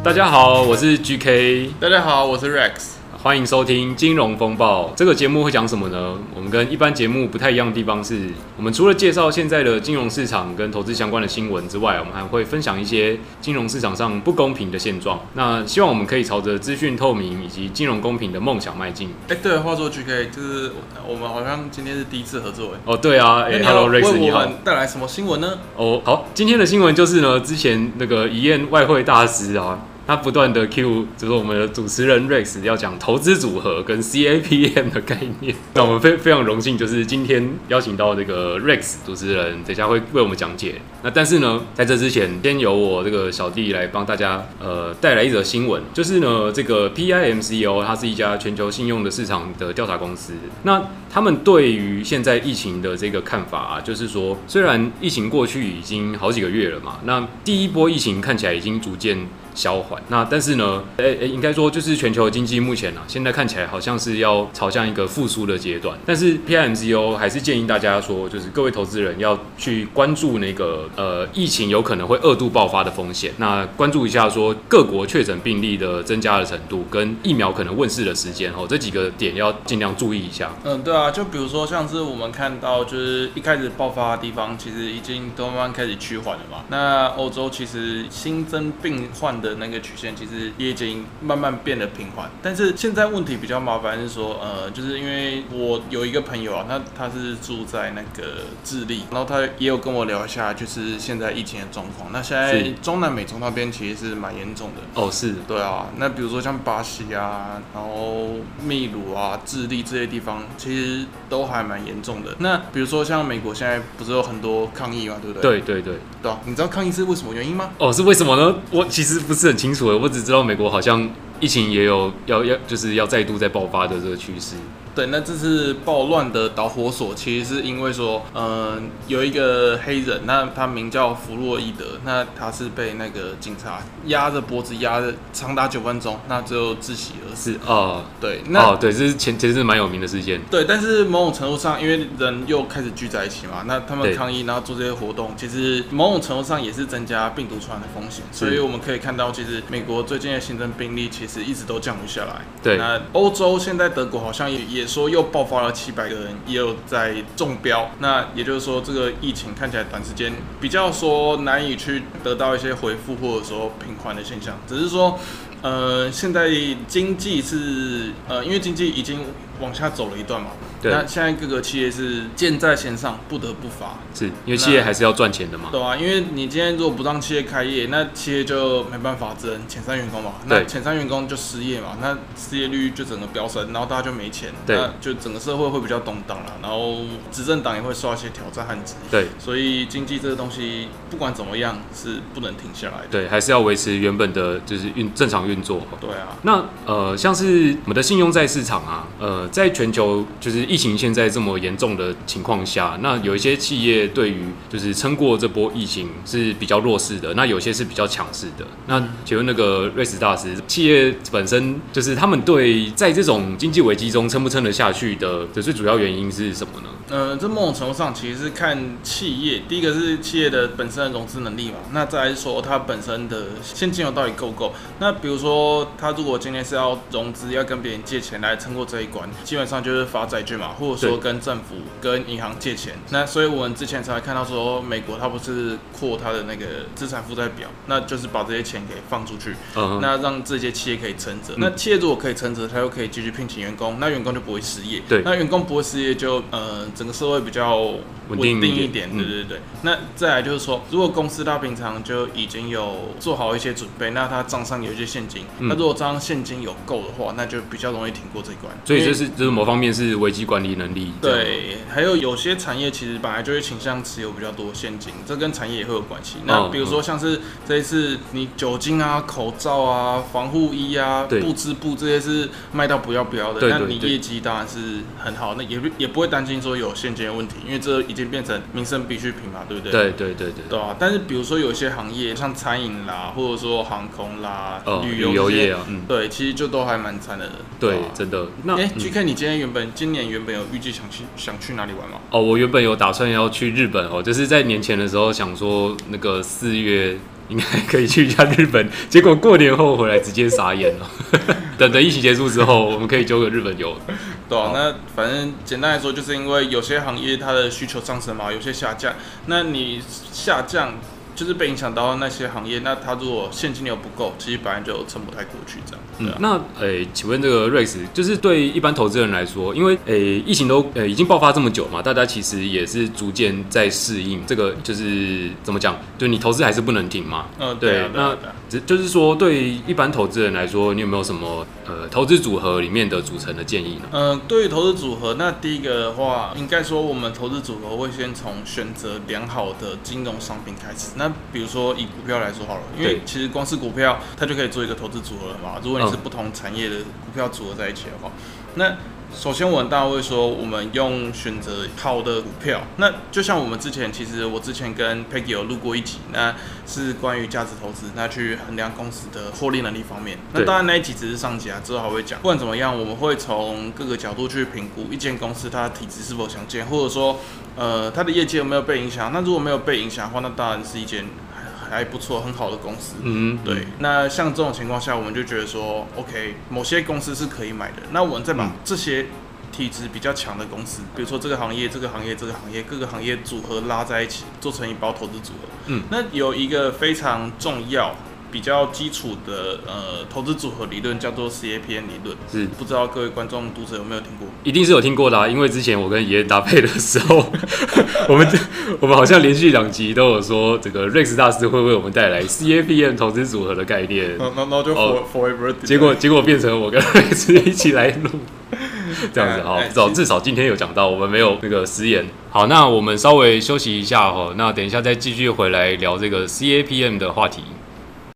大家好，我是 GK。大家好，我是 Rex。欢迎收听《金融风暴》这个节目会讲什么呢？我们跟一般节目不太一样的地方是，我们除了介绍现在的金融市场跟投资相关的新闻之外，我们还会分享一些金融市场上不公平的现状。那希望我们可以朝着资讯透明以及金融公平的梦想迈进。哎，对了，话说 GK， 就是我们好像今天是第一次合作哎。哦，对啊，哎 ，Hello Rex， 你好。带来什么新闻呢？哦，好，今天的新闻就是呢，之前那个宜彦外汇大师啊。他不断的 Q， 就是我们的主持人 Rex 要讲投资组合跟 CAPM 的概念。那我们非常荣幸，就是今天邀请到这个 Rex 主持人，等一下会为我们讲解。那但是呢，在这之前，先由我这个小弟来帮大家带来一则新闻，就是呢，这个 PIMCO 它是一家全球信用的市场的调查公司。那他们对于现在疫情的这个看法啊，就是说，虽然疫情过去已经好几个月了嘛，那第一波疫情看起来已经逐渐消缓，那但是呢，应该说就是全球经济目前啊，现在看起来好像是要朝向一个复苏的阶段，但是 PIMCO 还是建议大家说，就是各位投资人要去关注那个疫情有可能会二度爆发的风险，那关注一下说各国确诊病例的增加的程度跟疫苗可能问世的时间哦，这几个点要尽量注意一下。嗯，对啊，就比如说像是我们看到就是一开始爆发的地方，其实已经都慢慢开始趋缓了嘛，那欧洲其实新增病患的那个曲线其实也已经慢慢变得平缓，但是现在问题比较麻烦是说，就是因为我有一个朋友啊，他是住在那个智利，然后他也有跟我聊一下，就是现在疫情的状况。那现在中南美洲那边其实是蛮严重的哦，是，对啊。那比如说像巴西啊，然后秘鲁啊、智利这些地方，其实都还蛮严重的。那比如说像美国现在不是有很多抗议嘛，对不对？对啊，你知道抗议是为什么原因吗？哦，是为什么呢？我其实不是很清楚，我只知道美国好像疫情也有要再度再爆发的这个趋势。对，那这次暴乱的导火索其实是因为说，有一个黑人，那他名叫弗洛伊德，那他是被那个警察压着脖子压着长达9分钟，那最后窒息而死。哦，对，那哦对，这是其实是蛮有名的事件。对，但是某种程度上，因为人又开始聚在一起嘛，那他们抗议，然后做这些活动，其实某种程度上也是增加病毒传染的风险。所以我们可以看到，其实美国最近的新增病例其实一直都降不下来。对，那欧洲现在德国好像也说又爆发了700个人，也有在中标。那也就是说，这个疫情看起来短时间比较说难以去得到一些回复，或者说平缓的现象。只是说，现在经济是因为经济已经往下走了一段嘛。那现在各个企业是箭在弦上，不得不发，是因为企业还是要赚钱的嘛？对啊，因为你今天如果不让企业开业，那企业就没办法，只能遣散员工嘛。那遣散员工就失业嘛，那失业率就整个飙升，然后大家就没钱，那就整个社会会比较动荡啦。然后执政党也会受一些挑战和质疑。对，所以经济这个东西不管怎么样是不能停下来的。对，还是要维持原本的就是正常运作。对啊，那像是我们的信用债市场啊，在全球就是疫情现在这么严重的情况下，那有一些企业对于就是撑过这波疫情是比较弱势的，那有些是比较强势的。那请问那个瑞士大师，企业本身就是他们对在这种经济危机中撑不撑得下去的最主要原因是什么呢？这某种程度上其实是看企业，第一个是企业的本身的融资能力嘛，那再来是说它本身的现金流到底够不够。那比如说它如果今天是要融资，要跟别人借钱来撑过这一关，基本上就是发债券嘛，或者说跟政府、跟银行借钱。那所以我们之前才看到说，美国它不是扩它的那个资产负债表，那就是把这些钱给放出去，那让这些企业可以撑着。那企业如果可以撑着，它又可以继续聘请员工，那员工就不会失业。对，那员工不会失业就整个社会比较稳定一点，对。那再来就是说，如果公司它平常就已经有做好一些准备，那它账上有一些现金，那如果账上现金有够的话，那就比较容易挺过这一关。所以就是某方面是危机管理能力。对，还有些产业其实本来就会倾向持有比较多现金，这跟产业也会有关系。那比如说像是这一次你酒精啊、口罩啊、防护衣啊、布织布这些是卖到不要不要的，那你业绩当然是很好，那也不会担心说有现金的问题，因为这已经变成民生必需品嘛，对不对？对啊。但是比如说有些行业，像餐饮啦，或者说航空啦、旅游业啊，对，其实就都还蛮惨的。对，真的。那GK， 你今年原本有预计想去哪里玩吗？哦，我原本有打算要去日本哦，就是在年前的时候想说那个4月。应该可以去一下日本。结果过年后回来直接傻眼了。等疫情结束之后，我们可以揪个日本游。对啊，那反正简单来说，就是因为有些行业它的需求上升嘛，有些下降。那你下降就是被影响到那些行业，那它如果现金流不够，其实本来就撑不太过去这样。对啊，那请问这个 Rex， 就是对一般投资人来说，因为疫情都已经爆发这么久嘛，大家其实也是逐渐在适应这个，就是怎么讲，就你投资还是不能停嘛。对。那就是说，对一般投资人来说，你有没有什么投资组合里面的组成的建议呢？对于投资组合，那第一个的话，应该说我们投资组合会先从选择良好的金融商品开始。那比如说以股票来说好了，因为其实光是股票它就可以做一个投资组合嘛。如果你是不同产业的股票组合在一起的话，那首先我们当然会说，我们用选择好的股票。那就像我们之前，其实我之前跟 Peggy 有录过一集，那是关于价值投资，那去衡量公司的获利能力方面。那当然那一集只是上集啊，之后还会讲。不管怎么样，我们会从各个角度去评估一间公司它的体质是否强健，或者说它的业绩有没有被影响。那如果没有被影响的话，那当然是一间还不错、很好的公司。对。那像这种情况下，我们就觉得说 ，OK， 某些公司是可以买的。那我们再把这些体质比较强的公司，比如说这个行业、这个行业、这个行业，各个行业组合拉在一起，做成一包投资组合。那有一个非常重要、比较基础的投资组合理论叫做 CAPM 理论，是不知道各位观众读者有没有听过？一定是有听过的啊，因为之前我跟爷爷搭配的时候，我们好像连续2集都有说，这个 Rex 大师会为我们带来 CAPM 投资组合的概念，然后就 forever， 结果变成我跟 Rex 一起来录。这样子好，至少今天有讲到，我们没有那个食言。好，那我们稍微休息一下哦，那等一下再继续回来聊这个 CAPM 的话题。